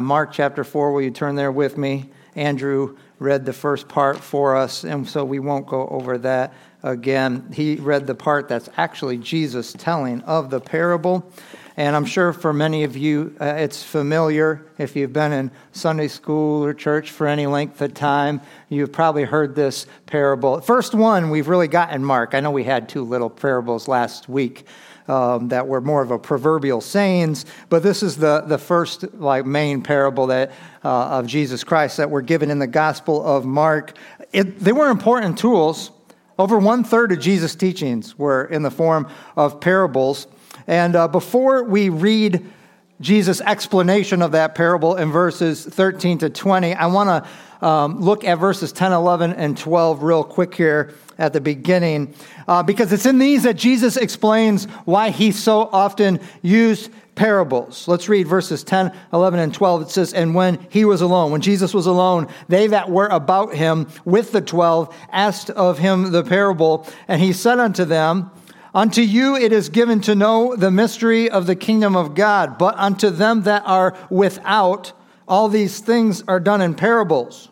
Mark chapter 4, will you turn there with me? Andrew read the first part for us, and so we won't go over that again. He read the part that's actually Jesus telling of the parable, and I'm sure for many of you it's familiar. If you've been in Sunday school or church for any length of time, you've probably heard this parable. First one we've really gotten, Mark. I know we had two little parables last week that were more of a proverbial sayings, but this is the first main parable that of Jesus Christ that were given in the Gospel of Mark. They were important tools. Over 1/3 of Jesus' teachings were in the form of parables. And before we read Jesus' explanation of that parable in verses 13 to 20, I want to look at verses 10, 11, and 12 real quick here at the beginning, because it's in these that Jesus explains why he so often used parables. Let's read verses 10, 11, and 12. It says, "And when he was alone," when Jesus was alone, "they that were about him with the 12 asked of him the parable. And he said unto them, Unto you it is given to know the mystery of the kingdom of God, but unto them that are without, all these things are done in parables,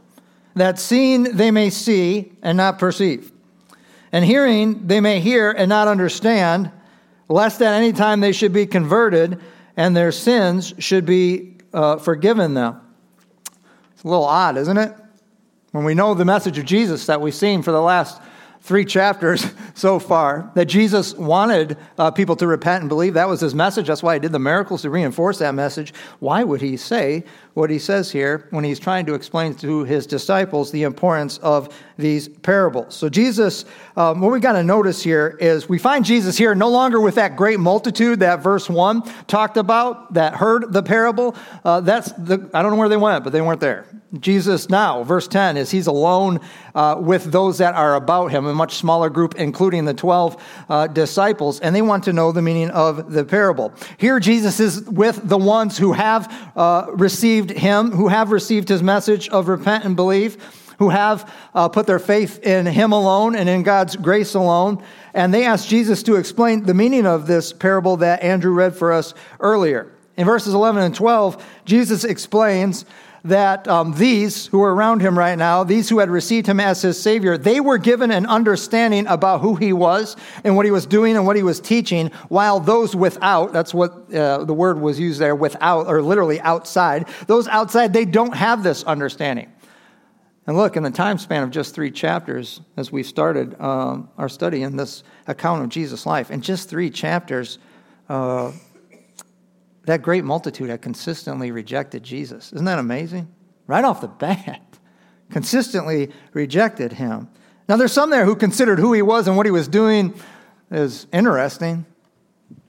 that seeing they may see and not perceive, and hearing they may hear and not understand, lest at any time they should be converted, and their sins should be forgiven them." It's a little odd, isn't it? When we know the message of Jesus that we've seen for the last 3 chapters so far, that Jesus wanted people to repent and believe. That was his message. That's why he did the miracles, to reinforce that message. Why would he say what he says here when he's trying to explain to his disciples the importance of these parables? So Jesus, what we got to notice here is we find Jesus here no longer with that great multitude that verse 1 talked about that heard the parable. I don't know where they went, but they weren't there. Jesus now, verse 10, is he's alone with those that are about him, a much smaller group, including the 12 disciples, and they want to know the meaning of the parable. Here Jesus is with the ones who have received him, who have received his message of repent and believe, who have put their faith in him alone and in God's grace alone, and they asked Jesus to explain the meaning of this parable that Andrew read for us earlier. In verses 11 and 12, Jesus explains that these who are around him right now, these who had received him as his Savior, they were given an understanding about who he was and what he was doing and what he was teaching, while those without, that's what the word was used there, without, or literally outside, those outside, they don't have this understanding. And look, in the time span of just 3 chapters, as we started our study in this account of Jesus' life, in just 3 chapters, that great multitude had consistently rejected Jesus. Isn't that amazing? Right off the bat, consistently rejected him. Now, there's some there who considered who he was and what he was doing as interesting,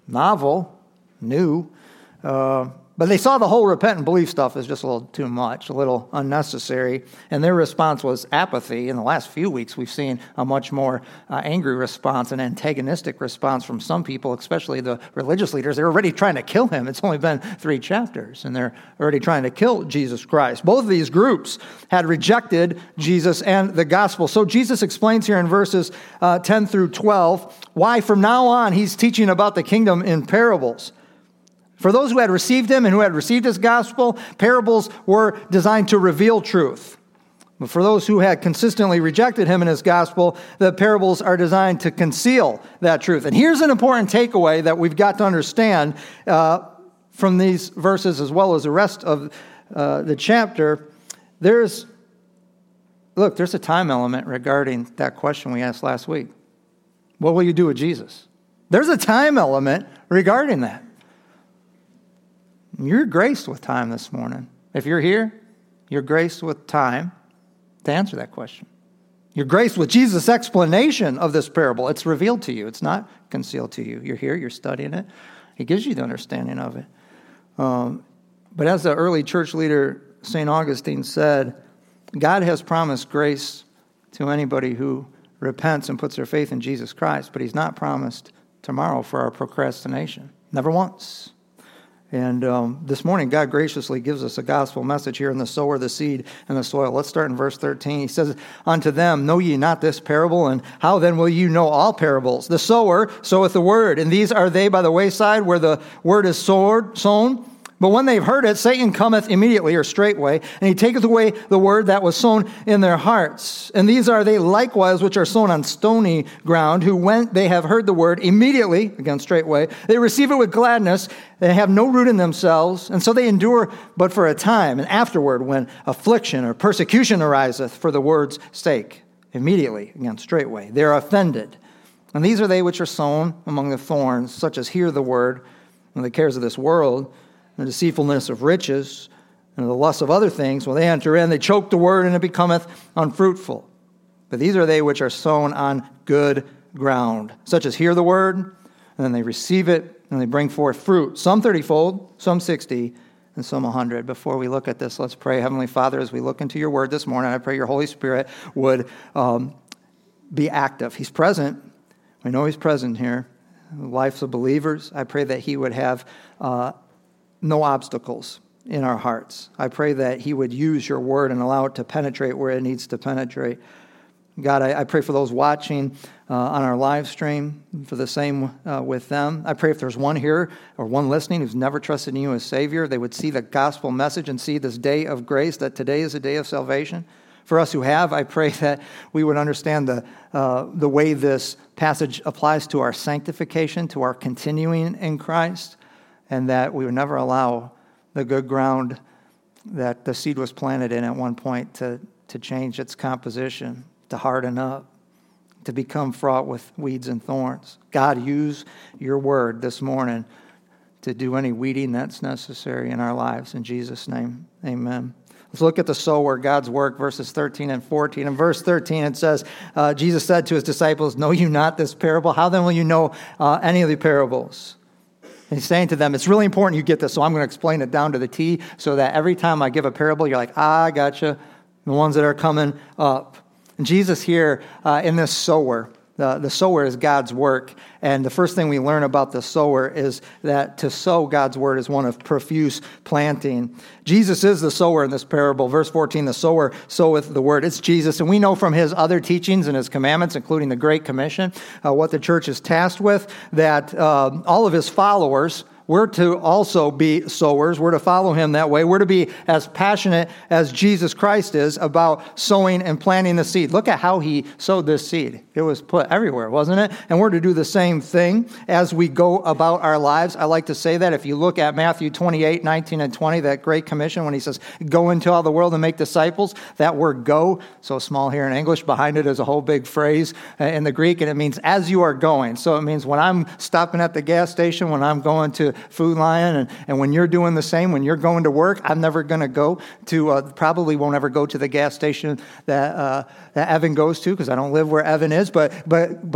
novel, new. But they saw the whole repent and believe stuff as just a little too much, a little unnecessary. And their response was apathy. In the last few weeks, we've seen a much more angry response, an antagonistic response from some people, especially the religious leaders. They're already trying to kill him. It's only been 3 chapters, and they're already trying to kill Jesus Christ. Both of these groups had rejected Jesus and the gospel. So Jesus explains here in verses 10 through 12 why from now on he's teaching about the kingdom in parables. For those who had received him and who had received his gospel, parables were designed to reveal truth. But for those who had consistently rejected him and his gospel, the parables are designed to conceal that truth. And here's an important takeaway that we've got to understand from these verses as well as the rest of the chapter. There's a time element regarding that question we asked last week. What will you do with Jesus? There's a time element regarding that. You're graced with time this morning. If you're here, you're graced with time to answer that question. You're graced with Jesus' explanation of this parable. It's revealed to you. It's not concealed to you. You're here. You're studying it. He gives you the understanding of it. But as the early church leader, St. Augustine, said, God has promised grace to anybody who repents and puts their faith in Jesus Christ, but he's not promised tomorrow for our procrastination. Never once. And this morning, God graciously gives us a gospel message here in the sower, the seed, and the soil. Let's start in verse 13. He says, unto them, know ye not this parable? And how then will you know all parables? The sower soweth the word, and these are they by the wayside where the word is sown. But when they've heard it, Satan cometh immediately or straightway, and he taketh away the word that was sown in their hearts. And these are they likewise which are sown on stony ground, who when they have heard the word immediately, again straightway, they receive it with gladness, they have no root in themselves, and so they endure but for a time. And afterward, when affliction or persecution ariseth for the word's sake, immediately, again straightway, they are offended. And these are they which are sown among the thorns, such as hear the word, and the cares of this world, the deceitfulness of riches, and the lust of other things, when they enter in, they choke the word, and it becometh unfruitful. But these are they which are sown on good ground, such as hear the word, and then they receive it, and they bring forth fruit, some 30-fold, some 60, and some 100. Before we look at this, let's pray. Heavenly Father, as we look into your word this morning, I pray your Holy Spirit would be active. He's present. We know he's present here. In the lives of believers, I pray that he would have no obstacles in our hearts. I pray that he would use your word and allow it to penetrate where it needs to penetrate. God, I pray for those watching on our live stream, for the same with them. I pray if there's one here or one listening who's never trusted in you as Savior, they would see the gospel message and see this day of grace, that today is a day of salvation. For us who have, I pray that we would understand the way this passage applies to our sanctification, to our continuing in Christ, and that we would never allow the good ground that the seed was planted in at one point to change its composition, to harden up, to become fraught with weeds and thorns. God, use your word this morning to do any weeding that's necessary in our lives. In Jesus' name, amen. Let's look at the sower, God's work, verses 13 and 14. In verse 13, it says, Jesus said to his disciples, know you not this parable? How then will you know any of the parables? And he's saying to them, it's really important you get this, so I'm going to explain it down to the T so that every time I give a parable, you're like, I gotcha, the ones that are coming up. And Jesus here in this sower, the sower is God's work. And the first thing we learn about the sower is that to sow God's word is one of profuse planting. Jesus is the sower in this parable. Verse 14, the sower soweth the word. It's Jesus. And we know from his other teachings and his commandments, including the Great Commission, what the church is tasked with, that all of his followers were to also be sowers. We're to follow him that way. We're to be as passionate as Jesus Christ is about sowing and planting the seed. Look at how he sowed this seed. It was put everywhere, wasn't it? And we're to do the same thing as we go about our lives. I like to say that if you look at Matthew 28, 19, and 20, that Great Commission, when he says, go into all the world and make disciples, that word go, so small here in English, behind it is a whole big phrase in the Greek, and it means as you are going. So it means when I'm stopping at the gas station, when I'm going to Food Lion, and when you're doing the same, when you're going to work, I'm never going to go to, probably won't ever go to the gas station that Evan goes to, because I don't live where Evan is, but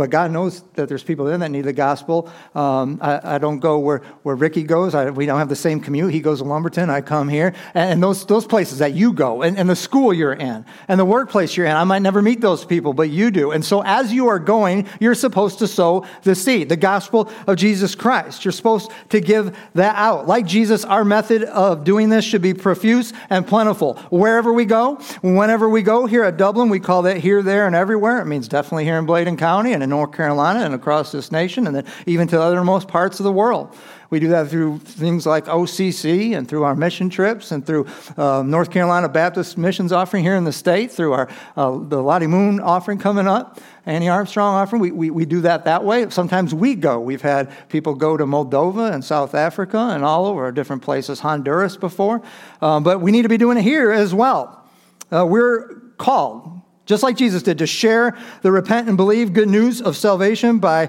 God knows that there's people in that need the gospel. I don't go where Ricky goes. We don't have the same commute. He goes to Lumberton. I come here. And those places that you go, and the school you're in, and the workplace you're in, I might never meet those people, but you do. And so as you are going, you're supposed to sow the seed, the gospel of Jesus Christ. You're supposed to give that out. Like Jesus, our method of doing this should be profuse and plentiful. Wherever we go, whenever we go here at Dublin, we call that here, there, and everywhere. It means definitely here in Bladen County and in North Carolina and across this nation and then even to the othermost parts of the world. We do that through things like OCC and through our mission trips and through North Carolina Baptist missions offering here in the state, through our the Lottie Moon offering coming up, Annie Armstrong offering. We do that way. Sometimes we go. We've had people go to Moldova and South Africa and all over different places, Honduras before. But we need to be doing it here as well. We're called, just like Jesus did, to share the repent and believe good news of salvation by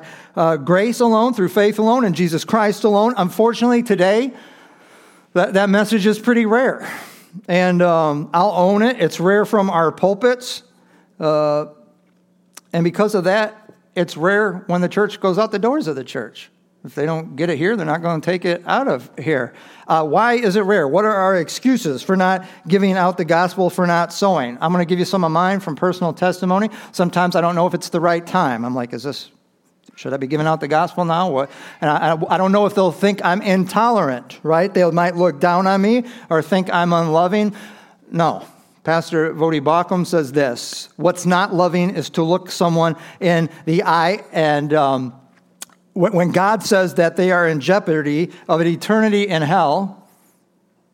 grace alone, through faith alone, and Jesus Christ alone. Unfortunately, today, that message is pretty rare. And I'll own it. It's rare from our pulpits. And because of that, it's rare when the church goes out the doors of the church. If they don't get it here, they're not going to take it out of here. Why is it rare? What are our excuses for not giving out the gospel, for not sowing? I'm going to give you some of mine from personal testimony. Sometimes I don't know if it's the right time. I'm like, should I be giving out the gospel now? What? And I don't know if they'll think I'm intolerant, right? They might look down on me or think I'm unloving. No. Pastor Vodi Bauckham says this: what's not loving is to look someone in the eye, and when God says that they are in jeopardy of an eternity in hell,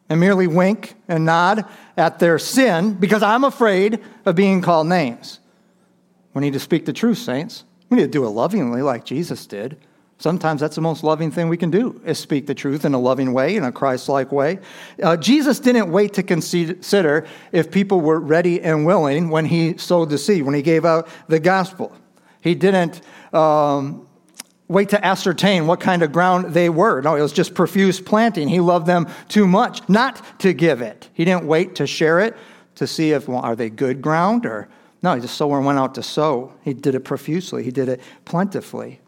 and merely wink and nod at their sin, because I'm afraid of being called names. We need to speak the truth, saints. We need to do it lovingly like Jesus did. Sometimes that's the most loving thing we can do, is speak the truth in a loving way, in a Christ-like way. Jesus didn't wait to consider if people were ready and willing when he sowed the seed, when he gave out the gospel. He didn't wait to ascertain what kind of ground they were. No, it was just profuse planting. He loved them too much not to give it. He didn't wait to share it to see if, well, are they good ground? Or no, he just sower went out to sow. He did it profusely. He did it plentifully.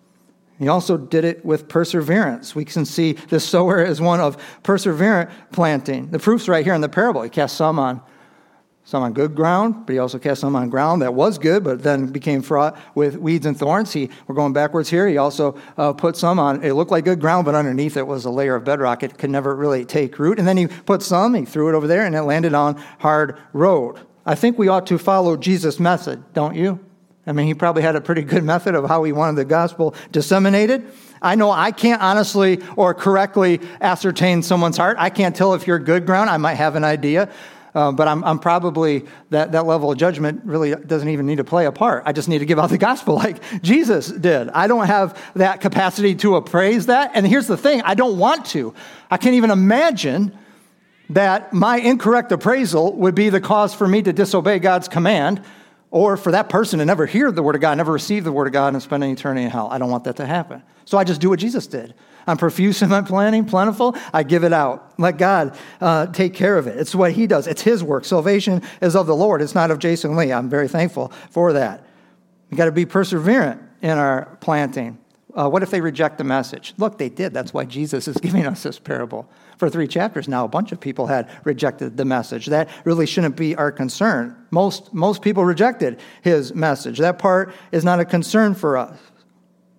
He also did it with perseverance. We can see the sower is one of perseverant planting. The proof's right here in the parable. He cast some on good ground, but he also cast some on ground that was good, but then became fraught with weeds and thorns. We're going backwards here. He also put some on, it looked like good ground, but underneath it was a layer of bedrock. It could never really take root. And then he put some, he threw it over there, and it landed on hard road. I think we ought to follow Jesus' method, don't you? I mean, he probably had a pretty good method of how he wanted the gospel disseminated. I know I can't honestly or correctly ascertain someone's heart. I can't tell if you're good ground. I might have an idea, but I'm probably, that level of judgment really doesn't even need to play a part. I just need to give out the gospel like Jesus did. I don't have that capacity to appraise that. And here's the thing, I don't want to. I can't even imagine that my incorrect appraisal would be the cause for me to disobey God's command, or for that person to never hear the word of God, never receive the word of God, and spend an eternity in hell. I don't want that to happen. So I just do what Jesus did. I'm profuse in my planting, plentiful. I give it out. Let God take care of it. It's what he does. It's his work. Salvation is of the Lord. It's not of Jason Lee. I'm very thankful for that. We've got to be perseverant in our planting. What if they reject the message? Look, they did. That's why Jesus is giving us this parable. For 3 chapters now, a bunch of people had rejected the message. That really shouldn't be our concern. Most people rejected his message. That part is not a concern for us,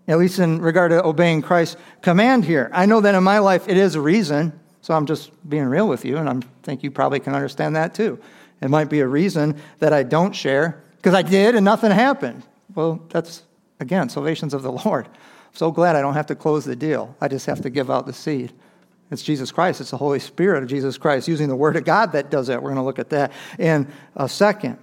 at least in regard to obeying Christ's command here. I know that in my life it is a reason, so I'm just being real with you, and I think you probably can understand that too. It might be a reason that I don't share, because I did and nothing happened. Well, that's, again, salvation's of the Lord. I'm so glad I don't have to close the deal. I just have to give out the seed. It's Jesus Christ. It's the Holy Spirit of Jesus Christ using the Word of God that does that. We're going to look at that in a second.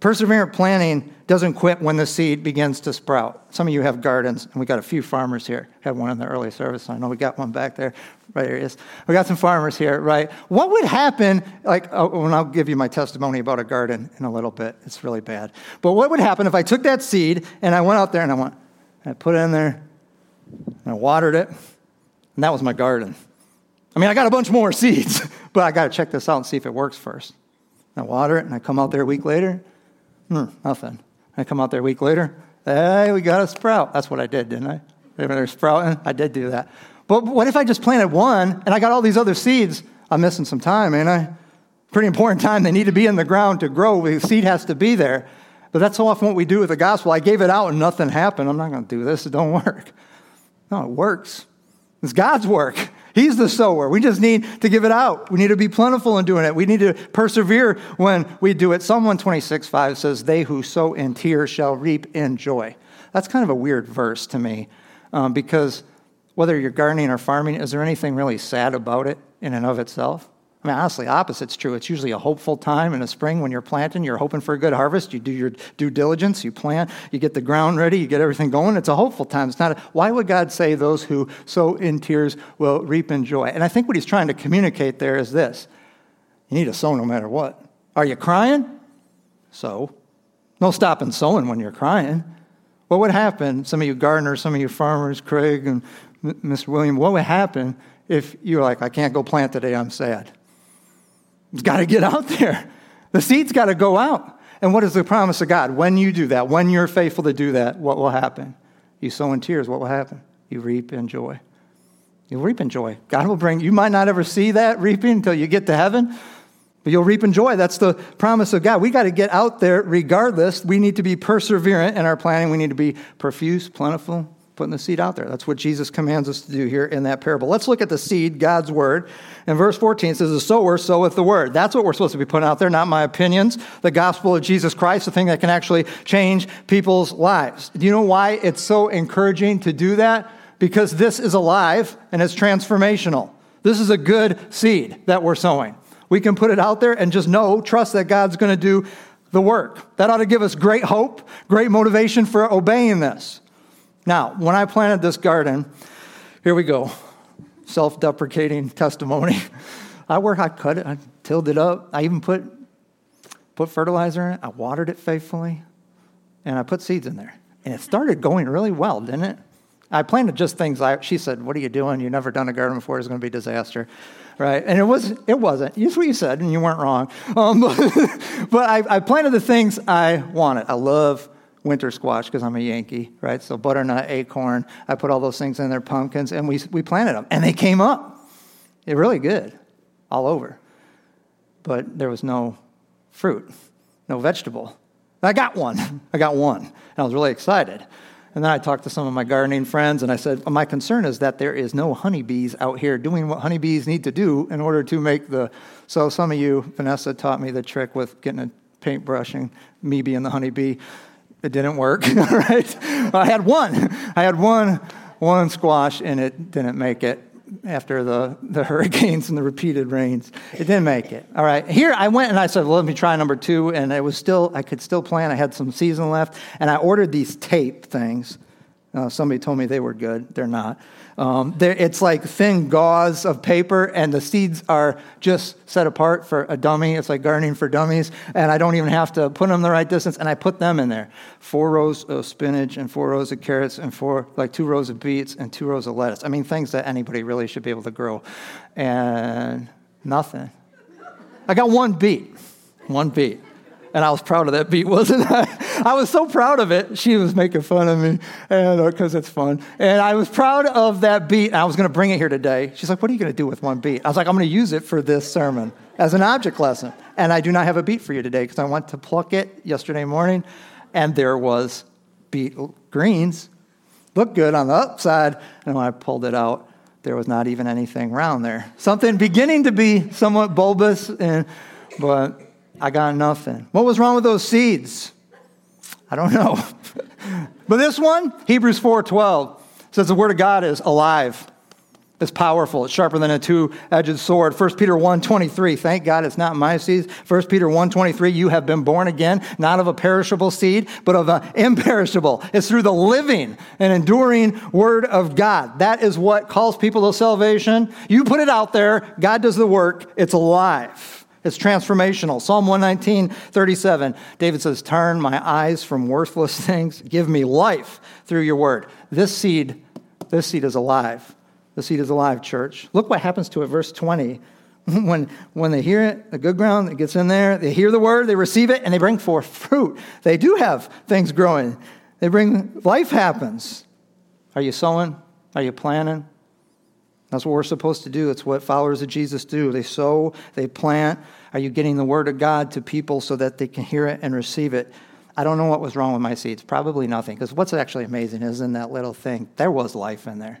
Perseverant planting doesn't quit when the seed begins to sprout. Some of you have gardens, and we got a few farmers here. I had one in the early service. I know we got one back there. Right, there he is. We got some farmers here, right? What would happen, and I'll give you my testimony about a garden in a little bit. It's really bad. But what would happen if I took that seed, and I went out there, and I put it in there, and I watered it, and that was my garden. I mean, I got a bunch more seeds, but I got to check this out and see if it works first. I water it, and I come out there a week later. Nothing. I come out there a week later. Hey, we got a sprout. That's what I did, didn't I? They were sprouting. I did do that. But what if I just planted one, and I got all these other seeds? I'm missing some time, ain't I? Pretty important time. They need to be in the ground to grow. The seed has to be there. But that's so often what we do with the gospel. I gave it out, and nothing happened. I'm not going to do this. It don't work. No, it works. It's God's work. He's the sower. We just need to give it out. We need to be plentiful in doing it. We need to persevere when we do it. Psalm 126:5 says, "They who sow in tears shall reap in joy." That's kind of a weird verse to me, because whether you're gardening or farming, is there anything really sad about it in and of itself? I mean, honestly, opposite's true. It's usually a hopeful time in the spring when you're planting. You're hoping for a good harvest. You do your due diligence. You plant. You get the ground ready. You get everything going. It's a hopeful time. It's not. Why would God say those who sow in tears will reap in joy? And I think what he's trying to communicate there is this. You need to sow no matter what. Are you crying? Sow. No stopping sowing when you're crying. What would happen, some of you gardeners, some of you farmers, Craig and Mr. William, what would happen if you're like, I can't go plant today, I'm sad? It's got to get out there. The seed's got to go out. And what is the promise of God? When you do that, when you're faithful to do that, what will happen? You sow in tears, what will happen? You reap in joy. You'll reap in joy. God will bring, you might not ever see that reaping until you get to heaven, but you'll reap in joy. That's the promise of God. We got to get out there regardless. We need to be perseverant in our planting. We need to be profuse, plentiful, putting the seed out there. That's what Jesus commands us to do here in that parable. Let's look at the seed, God's word. In verse 14, it says, the sower soweth the word. That's what we're supposed to be putting out there, not my opinions. The gospel of Jesus Christ, the thing that can actually change people's lives. Do you know why it's so encouraging to do that? Because this is alive and it's transformational. This is a good seed that we're sowing. We can put it out there and just know, trust that God's going to do the work. That ought to give us great hope, great motivation for obeying this. Now, when I planted this garden, here we go, self-deprecating testimony. I cut it, I tilled it up, I even put fertilizer in it, I watered it faithfully, and I put seeds in there. And it started going really well, didn't it? I planted just things like, she said, what are you doing? You've never done a garden before, it's going to be a disaster. Right? And it wasn't. It's what you said, and you weren't wrong. But I planted the things I wanted. I love winter squash because I'm a Yankee, right? So butternut, acorn, I put all those things in there, pumpkins, and we planted them. And they came up. They're really good all over. But there was no fruit, no vegetable. And I got one. And I was really excited. And then I talked to some of my gardening friends, and I said, well, my concern is that there is no honeybees out here doing what honeybees need to do in order to make the... So some of you, Vanessa, taught me the trick with getting a paintbrush and me being the honeybee. It didn't work, right? I had one squash, and it didn't make it after the hurricanes and the repeated rains. It didn't make it, all right? Here, I went, and I said, well, let me try number two, and it was still, I could still plant. I had some season left, and I ordered these tape things. Somebody told me they were good. They're not. It's like thin gauze of paper, and the seeds are just set apart for a dummy. It's like gardening for dummies, and I don't even have to put them the right distance, and I put them in there. 4 rows of spinach and 4 rows of carrots and 2 rows of beets and 2 rows of lettuce. I mean, things that anybody really should be able to grow, and nothing. I got one beet, and I was proud of that beet, wasn't I? I was so proud of it. She was making fun of me because it's fun. And I was proud of that beet. I was going to bring it here today. She's like, what are you going to do with one beet? I was like, I'm going to use it for this sermon as an object lesson. And I do not have a beet for you today because I went to pluck it yesterday morning. And there was beet greens. Looked good on the upside. And when I pulled it out, there was not even anything round there. Something beginning to be somewhat bulbous, but I got nothing. What was wrong with those seeds? I don't know. But this one, Hebrews 4:12, says the word of God is alive. It's powerful. It's sharper than a two-edged sword. First Peter 1:23, thank God it's not my seed. First Peter 1:23, you have been born again, not of a perishable seed, but of an imperishable. It's through the living and enduring word of God. That is what calls people to salvation. You put it out there. God does the work. It's alive. It's transformational. Psalm 119:37. David says, turn my eyes from worthless things. Give me life through your word. This seed is alive. The seed is alive, church. Look what happens to it, verse 20. When they hear it, the good ground, it gets in there. They hear the word, they receive it, and they bring forth fruit. They do have things growing. Life happens. Are you sowing? Are you planting? That's what we're supposed to do. It's what followers of Jesus do. They sow, they plant. Are you getting the word of God to people so that they can hear it and receive it? I don't know what was wrong with my seeds. Probably nothing. Because what's actually amazing is in that little thing, there was life in there.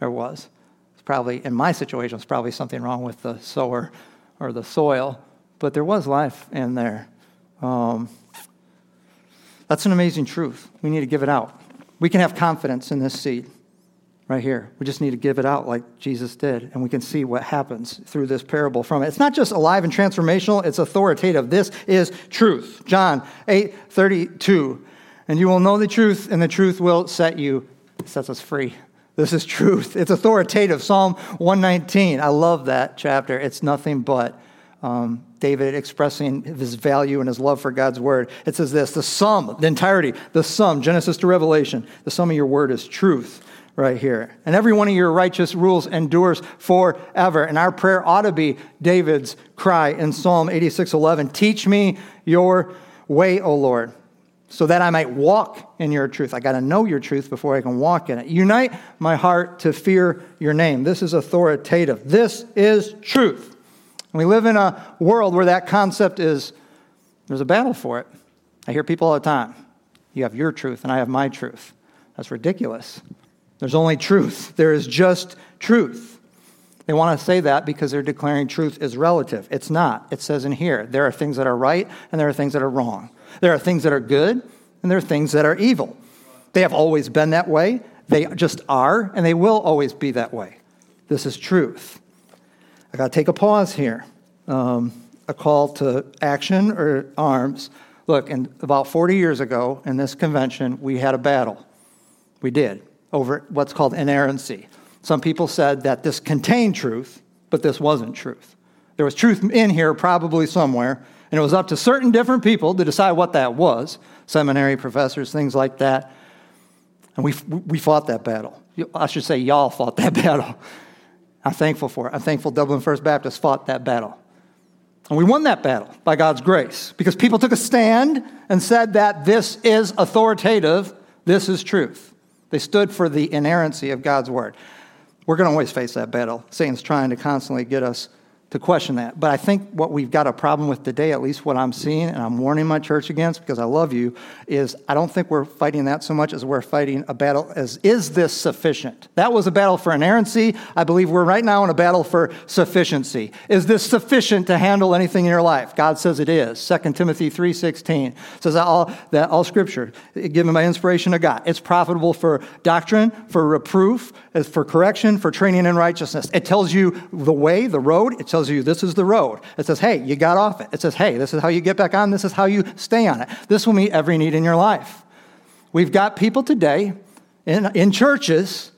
There was. It's probably, in my situation, it's probably something wrong with the sower or the soil. But there was life in there. That's an amazing truth. We need to give it out. We can have confidence in this seed. Right here. We just need to give it out like Jesus did, and we can see what happens through this parable from it. It's not just alive and transformational, it's authoritative. This is truth. John 8:32. And you will know the truth, and the truth will set you. It sets us free. This is truth. It's authoritative. Psalm 119. I love that chapter. It's nothing but David expressing his value and his love for God's word. It says this, the sum, Genesis to Revelation, the sum of your word is truth. Right here. And every one of your righteous rules endures forever. And our prayer ought to be David's cry in Psalm 86:11. Teach me your way, O Lord, so that I might walk in your truth. I got to know your truth before I can walk in it. Unite my heart to fear your name. This is authoritative. This is truth. And we live in a world where that concept is, there's a battle for it. I hear people all the time, you have your truth and I have my truth. That's ridiculous. There's only truth. There is just truth. They want to say that because they're declaring truth is relative. It's not. It says in here, there are things that are right and there are things that are wrong. There are things that are good and there are things that are evil. They have always been that way. They just are, and they will always be that way. This is truth. I got to take a pause here. A call to action or arms. Look, and about 40 years ago in this convention, we had a battle. We did, over what's called inerrancy. Some people said that this contained truth, but this wasn't truth. There was truth in here probably somewhere, and it was up to certain different people to decide what that was, seminary professors, things like that. And we fought that battle. I should say y'all fought that battle. I'm thankful for it. I'm thankful Dublin First Baptist fought that battle. And we won that battle by God's grace because people took a stand and said that this is authoritative, this is truth. They stood for the inerrancy of God's word. We're going to always face that battle. Satan's trying to constantly get us to question that. But I think what we've got a problem with today, at least what I'm seeing and I'm warning my church against because I love you, is I don't think we're fighting that so much as we're fighting a battle as, is this sufficient? That was a battle for inerrancy. I believe we're right now in a battle for sufficiency. Is this sufficient to handle anything in your life? God says it is. 2 Timothy 3:16 says that all scripture, given by inspiration of God, it's profitable for doctrine, for reproof, for correction, for training in righteousness. It tells you the way, the road. It tells you this is the road. It says, hey, you got off it. It says, hey, this is how you get back on. This is how you stay on it. This will meet every need in your life. We've got people today in churches,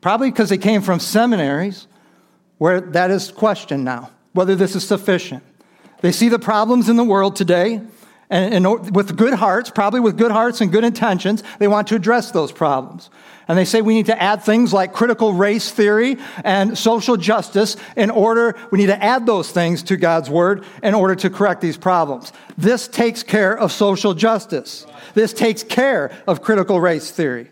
probably because they came from seminaries, where that is questioned now, whether this is sufficient. They see the problems in the world today, and with good hearts, probably with good hearts and good intentions, they want to address those problems. And they say we need to add things like critical race theory and social justice we need to add those things to God's word in order to correct these problems. This takes care of social justice. This takes care of critical race theory.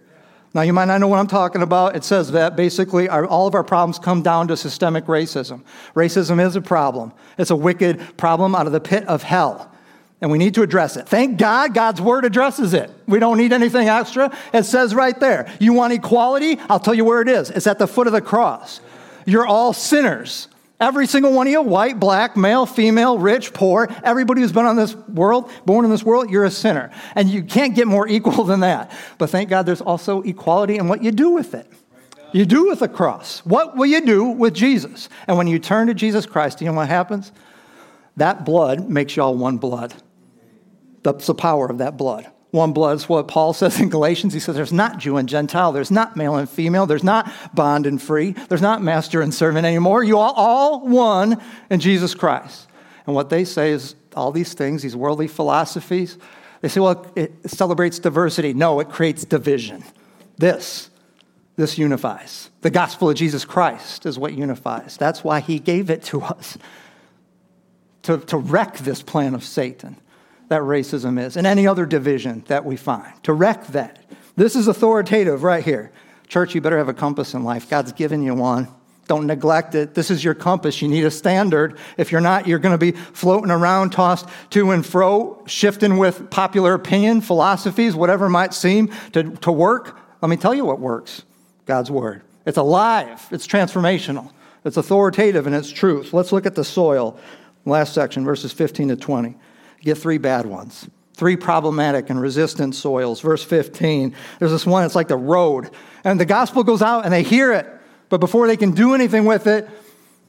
Now, you might not know what I'm talking about. It says that basically all of our problems come down to systemic racism. Racism is a problem. It's a wicked problem out of the pit of hell. And we need to address it. Thank God, God's word addresses it. We don't need anything extra. It says right there, you want equality? I'll tell you where it is. It's at the foot of the cross. You're all sinners. Every single one of you, white, black, male, female, rich, poor, everybody who's been on this world, born in this world, you're a sinner. And you can't get more equal than that. But thank God there's also equality in what you do with it. You do with the cross. What will you do with Jesus? And when you turn to Jesus Christ, you know what happens? That blood makes you all one blood. That's the power of that blood. One blood is what Paul says in Galatians. He says there's not Jew and Gentile. There's not male and female. There's not bond and free. There's not master and servant anymore. You are all one in Jesus Christ. And what they say is all these things, these worldly philosophies, they say, well, it celebrates diversity. No, it creates division. This unifies. The gospel of Jesus Christ is what unifies. That's why he gave it to us, to wreck this plan of Satan that racism is, and any other division that we find, to wreck that. This is authoritative right here. Church, you better have a compass in life. God's given you one. Don't neglect it. This is your compass. You need a standard. If you're not, you're going to be floating around, tossed to and fro, shifting with popular opinion, philosophies, whatever might seem to work. Let me tell you what works. God's word. It's alive. It's transformational. It's authoritative in its truth. Let's look at the soil. Last section, verses 15 to 20. Get three bad ones, three problematic and resistant soils. Verse 15, there's this one, it's like the road. And the gospel goes out and they hear it. But before they can do anything with it,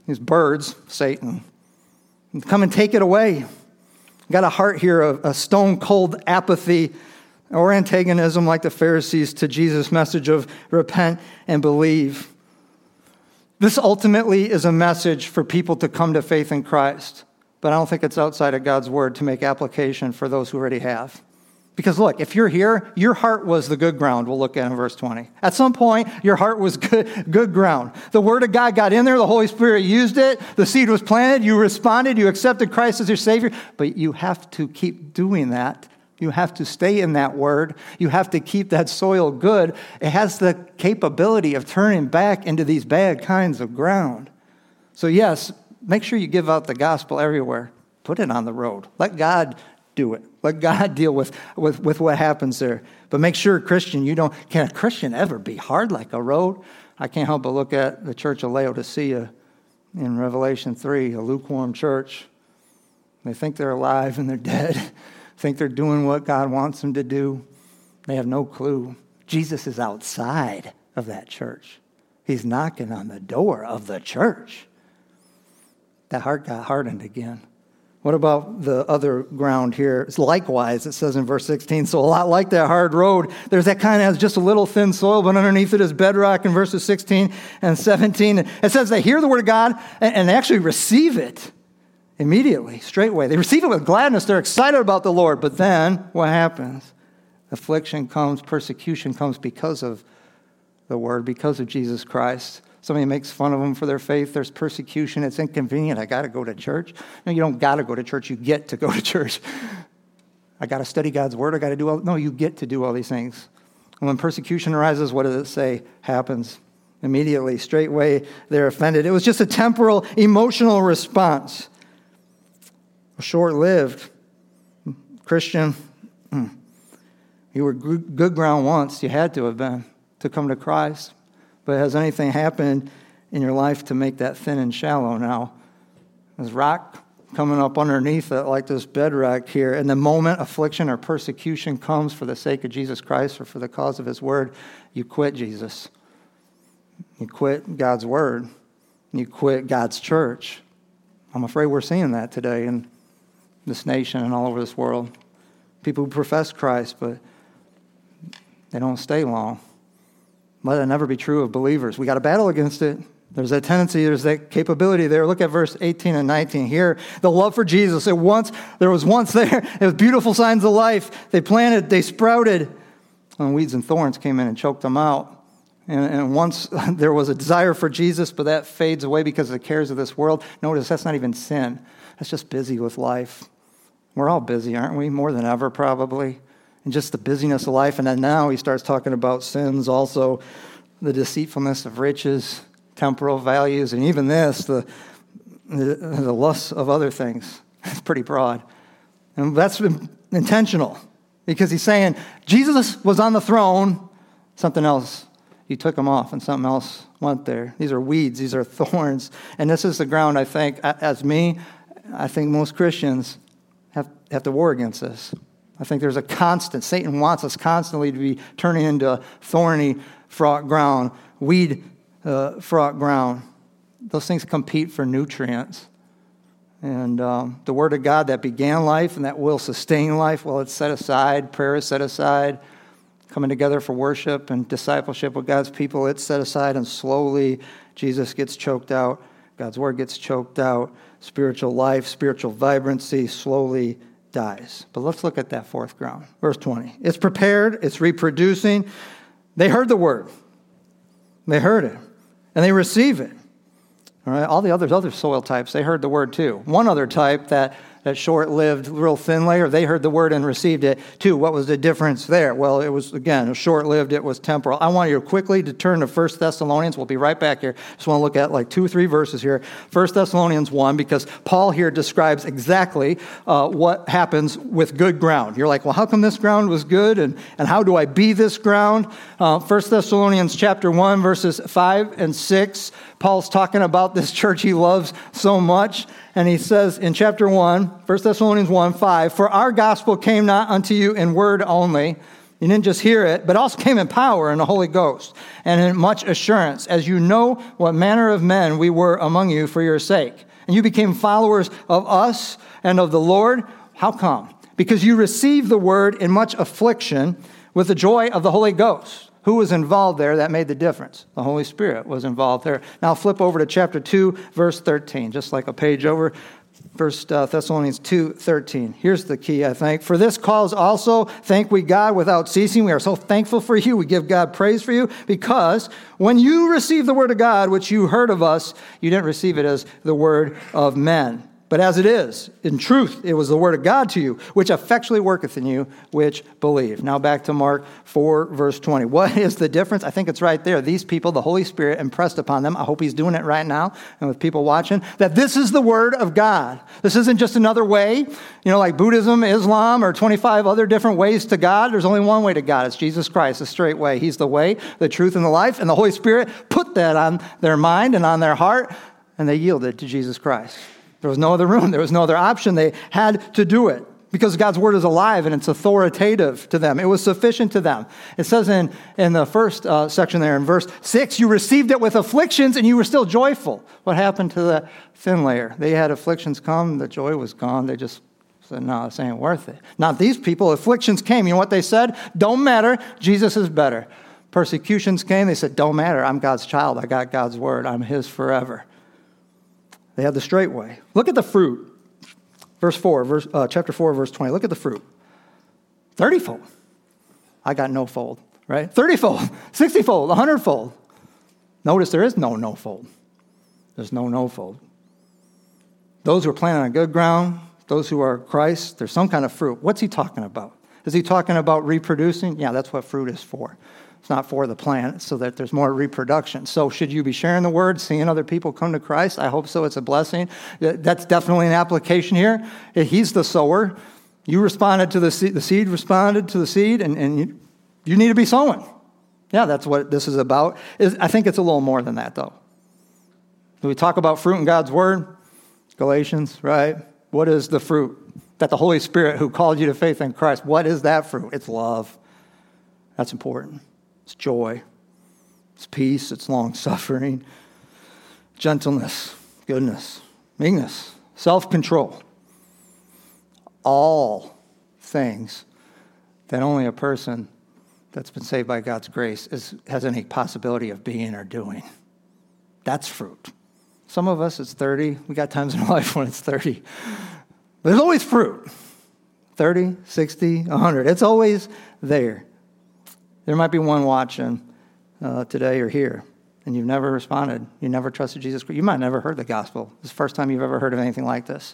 these birds, Satan, come and take it away. Got a heart here of a stone-cold apathy or antagonism like the Pharisees to Jesus' message of repent and believe. This ultimately is a message for people to come to faith in Christ. But I don't think it's outside of God's word to make application for those who already have. Because look, if you're here, your heart was the good ground, we'll look at in verse 20. At some point, your heart was good ground. The word of God got in there, the Holy Spirit used it, the seed was planted, you responded, you accepted Christ as your Savior. But you have to keep doing that You have to stay in that word. You have to keep that soil good. It has the capability of turning back into these bad kinds of ground. So yes, make sure you give out the gospel everywhere. Put it on the road. Let God do it. Let God deal with what happens there. But make sure, Christian, you don't... Can a Christian ever be hard like a road? I can't help but look at the church of Laodicea in Revelation 3, a lukewarm church. They think they're alive and they're dead. Think they're doing what God wants them to do. They have no clue. Jesus is outside of that church. He's knocking on the door of the church. That heart got hardened again. What about the other ground here? It's likewise, it says in verse 16, so a lot like that hard road, there's that kind of has just a little thin soil, but underneath it is bedrock in verses 16 and 17. It says they hear the word of God and actually receive it. Immediately, straightway. They receive it with gladness. They're excited about the Lord. But then what happens? Affliction comes, persecution comes because of the word, because of Jesus Christ. Somebody makes fun of them for their faith. There's persecution. It's inconvenient. I got to go to church. No, you don't got to go to church. You get to go to church. I got to study God's word. I got to do all... No, you get to do all these things. And when persecution arises, what does it say happens? Immediately, straightway, they're offended. It was just a temporal, emotional response. Short-lived. Christian, you were good ground once. You had to have been to come to Christ. But has anything happened in your life to make that thin and shallow now? There's rock coming up underneath it like this bedrock here. And the moment affliction or persecution comes for the sake of Jesus Christ or for the cause of his word, you quit Jesus. You quit God's word. You quit God's church. I'm afraid we're seeing that today and this nation and all over this world. People who profess Christ, but they don't stay long. Let that never be true of believers. We got to battle against it. There's that tendency, there's that capability there. Look at verse 18 and 19 here. The love for Jesus. There was once there. It was beautiful signs of life. They planted, they sprouted. And weeds and thorns came in and choked them out. And once there was a desire for Jesus, but that fades away because of the cares of this world. Notice that's not even sin. That's just busy with life. We're all busy, aren't we? More than ever, probably. And just the busyness of life. And then now he starts talking about sins also, the deceitfulness of riches, temporal values, and even this, the lusts of other things. It's pretty broad. And that's intentional because he's saying Jesus was on the throne, something else. You took them off and something else went there. These are weeds. These are thorns. And this is the ground, I think, as me, I think most Christians have to war against this. I think there's a constant. Satan wants us constantly to be turning into thorny, fraught ground, weed-fraught ground. Those things compete for nutrients. And the word of God that began life and that will sustain life, well, it's set aside. Prayer is set aside. Coming together for worship and discipleship with God's people, it's set aside, and slowly Jesus gets choked out. God's word gets choked out. Spiritual life, spiritual vibrancy slowly dies. But let's look at that fourth ground. Verse 20. It's prepared. It's reproducing. They heard the word. They heard it. And they receive it. All right. All the other soil types, they heard the word too. One other type that short-lived, real thin layer, they heard the word and received it too. What was the difference there? Well, it was, again, short-lived. It was temporal. I want you quickly to turn to First Thessalonians. We'll be right back here. Just want to look at like 2 or 3 verses here. First Thessalonians 1, because Paul here describes exactly what happens with good ground. You're like, well, how come this ground was good, and how do I be this ground? First Thessalonians chapter 1, verses 5 and 6, Paul's talking about this church he loves so much. And he says in chapter 1, 1 Thessalonians 1, 5, for our gospel came not unto you in word only. You didn't just hear it, but also came in power in the Holy Ghost and in much assurance, as you know what manner of men we were among you for your sake. And you became followers of us and of the Lord. How come? Because you received the word in much affliction with the joy of the Holy Ghost. Who was involved there that made the difference? The Holy Spirit was involved there. Now flip over to chapter 2, verse 13, just like a page over. First Thessalonians 2:13. Here's the key, I think. For this cause also thank we God without ceasing. We are so thankful for you. We give God praise for you, because when you received the word of God, which you heard of us, you didn't receive it as the word of men, But as it is, in truth, it was the word of God to you, which effectually worketh in you, which believe. Now back to Mark 4, verse 20. What is the difference? I think it's right there. These people, the Holy Spirit impressed upon them, I hope he's doing it right now, and with people watching, that this is the word of God. This isn't just another way, like Buddhism, Islam, or 25 other different ways to God. There's only one way to God. It's Jesus Christ, the straight way. He's the way, the truth, and the life. And the Holy Spirit put that on their mind and on their heart, and they yielded to Jesus Christ. There was no other room. There was no other option. They had to do it because God's word is alive and it's authoritative to them. It was sufficient to them. It says in the first section there in verse 6, you received it with afflictions and you were still joyful. What happened to the thin layer? They had afflictions come. The joy was gone. They just said, no, this ain't worth it. Not these people. Afflictions came. You know what they said? Don't matter. Jesus is better. Persecutions came. They said, don't matter. I'm God's child. I got God's word. I'm his forever. They had the straight way. Look at the fruit. Chapter 4, verse 20. Look at the fruit. 30-fold. I got no fold, right? 30-fold, 60-fold, 100-fold. Notice there is no fold. There's no fold. Those who are planted on good ground, those who are Christ, there's some kind of fruit. What's he talking about? Is he talking about reproducing? Yeah, that's what fruit is for. It's not for the plant, so that there's more reproduction. So should you be sharing the word, seeing other people come to Christ? I hope so. It's a blessing. That's definitely an application here. He's the sower. You responded to the seed. The seed responded to the seed, and you need to be sowing. Yeah, that's what this is about. I think it's a little more than that, though. When we talk about fruit in God's word, Galatians, right? What is the fruit? That the Holy Spirit who called you to faith in Christ, what is that fruit? It's love. That's important. It's joy, it's peace, it's long-suffering, gentleness, goodness, meekness, self-control. All things that only a person that's been saved by God's grace has any possibility of being or doing. That's fruit. Some of us, it's 30. We got times in our life when it's 30. There's always fruit. 30, 60, 100. It's always there. There might be one watching today or here, and you've never responded. You never trusted Jesus Christ. You might have never heard the gospel. It's the first time you've ever heard of anything like this.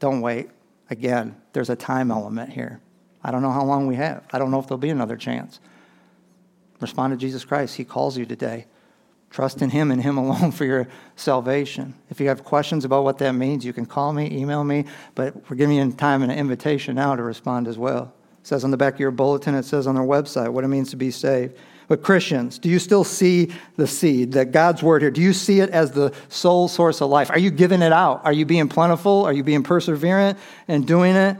Don't wait. Again, there's a time element here. I don't know how long we have. I don't know if there'll be another chance. Respond to Jesus Christ. He calls you today. Trust in him and him alone for your salvation. If you have questions about what that means, you can call me, email me, but we're giving you time and an invitation now to respond as well. It says on the back of your bulletin, it says on our website what it means to be saved. But Christians, do you still see the seed, that God's word here? Do you see it as the sole source of life? Are you giving it out? Are you being plentiful? Are you being perseverant and doing it?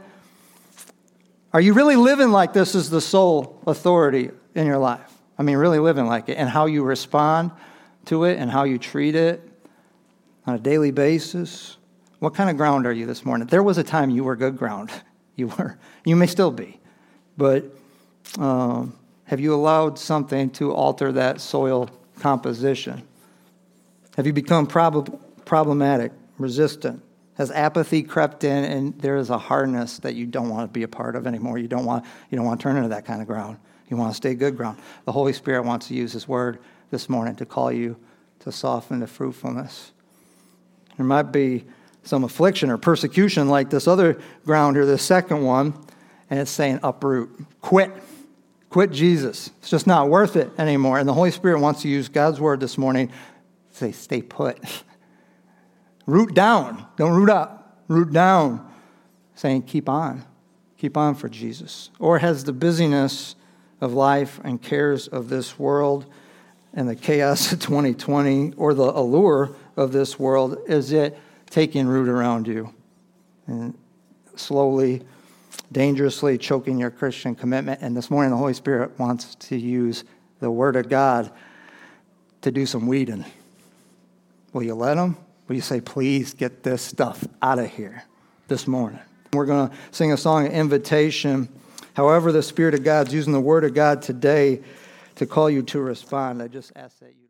Are you really living like this is the sole authority in your life? I mean, really living like it, and how you respond to it and how you treat it on a daily basis. What kind of ground are you this morning? There was a time you were good ground. You were. You may still be. But have you allowed something to alter that soil composition? Have you become problematic, resistant? Has apathy crept in, and there is a hardness that you don't want to be a part of anymore? You don't want to turn into that kind of ground. You want to stay good ground. The Holy Spirit wants to use his word this morning to call you to soften the fruitfulness. There might be some affliction or persecution like this other ground here, the second one. And it's saying uproot. Quit Jesus. It's just not worth it anymore. And the Holy Spirit wants to use God's word this morning to say, stay put. Root down. Don't root up. Root down. Saying, keep on. Keep on for Jesus. Or has the busyness of life and cares of this world and the chaos of 2020 or the allure of this world, is it taking root around you and slowly, dangerously choking your Christian commitment? And this morning, the Holy Spirit wants to use the word of God to do some weeding. Will you let him? Will you say, please get this stuff out of here this morning? We're going to sing a song of invitation. However, the Spirit of God's using the word of God today to call you to respond. I just ask that you